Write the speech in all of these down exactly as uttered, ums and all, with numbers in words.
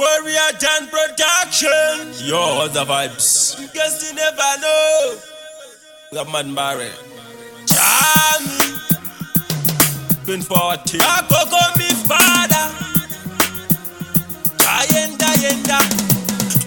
Warrior Dan Production. Yo, the vibes. Guess you never know. The man Barry. Jammy. Been forty. I go go me father. Yenda yenda.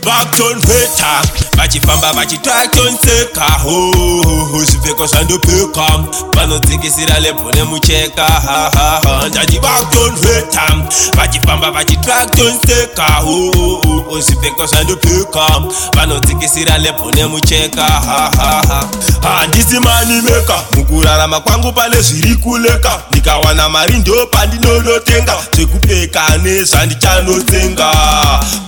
Back on better. Bachi famba, bachi trakton seka ho ho ho Sifeko sandu pekam Pano tiki sirale pone mucheka ha ha ha Ndadi bakton vetam Bachi famba, bachi trakton seka ho ho ho Sifeko sandu pekam Pano tiki sirale pone mucheka ha ha ha Ha ndisi mani meka Mukurarama kwangu pale siri kuleka Nikawana marindo pandi nolo tenga Sekupeka nesa ndi chano tenga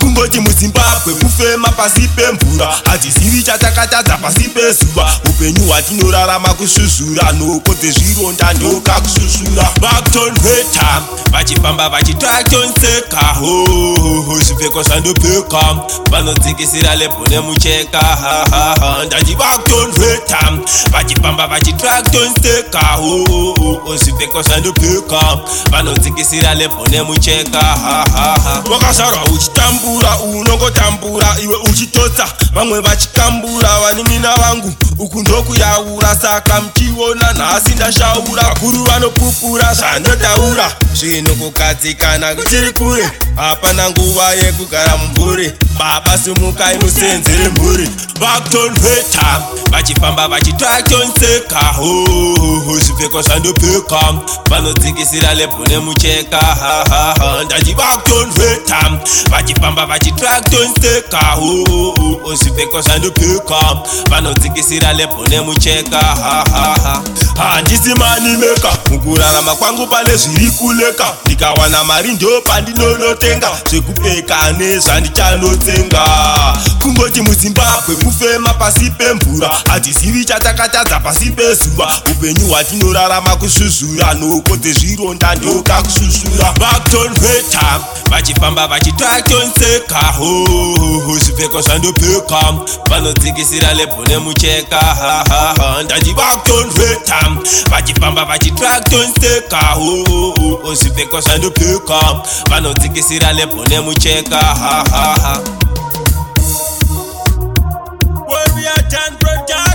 Kungoti musimbapwe kufema pasipe mvura Ati siri chatakataza pasipe suva Upenyu atinorarama kususura Noko tezvironda ndoka kususura Bakton vetam Vachifamba vachitrakton seka Hohoho zvipfeko zvandopfeka Vanodzikisira lebho nemucheka Hahaha Ndati bakton vetam Vachifamba vachitrakton seka Hohoho zvipfeko zvandopfeka Vanodzikisira lebho nemucheka Hahaha Wakazvarwa uchitambura unongotambura iwe uchitotsa Vamwe vachikambura vanin'ina vangu uku ndokuyaura saka muchiona nhasi ndashaura vakuru vanopupura zvandotaura zvinokugadzikana kuchiri kure hapana nguva yekugara mumburi baba simuka inosenzere mburi vakutonhweta vachifamba vachitrakitonseka hohoho zvipfeko zvandopfeka vanodzikisira lebho nemucheka hahaha ndati vakutonhweta vachifamba vachitrakitonseka hohoho zvipfeko zvandopfeka vanodzikisira lebho nemucheka hahaha handisi mani meka mukurarama kwangu pane zviri kuleka ndikawana mari ndo pandinonotenga zvekupfeka nezvandichanotenga kungoti muzimbabwe kufema pasi pemvura hatizivi chatakatadza pasi pezuva upenyu hwatinorarama kusuzura noko tezvironda ndoka kususura vakutonhweta vachifamba vachitrakitonseka hohoho zvipfeko zvandopfeka vanodzikisira lebho nemucheka hahaha ndati vakutonhweta vachifamba vachitrakitonseka hohoho zvipfeko zvandopfeka vanodzikisira lebho nemucheka hahaha. Warrior Dan Production.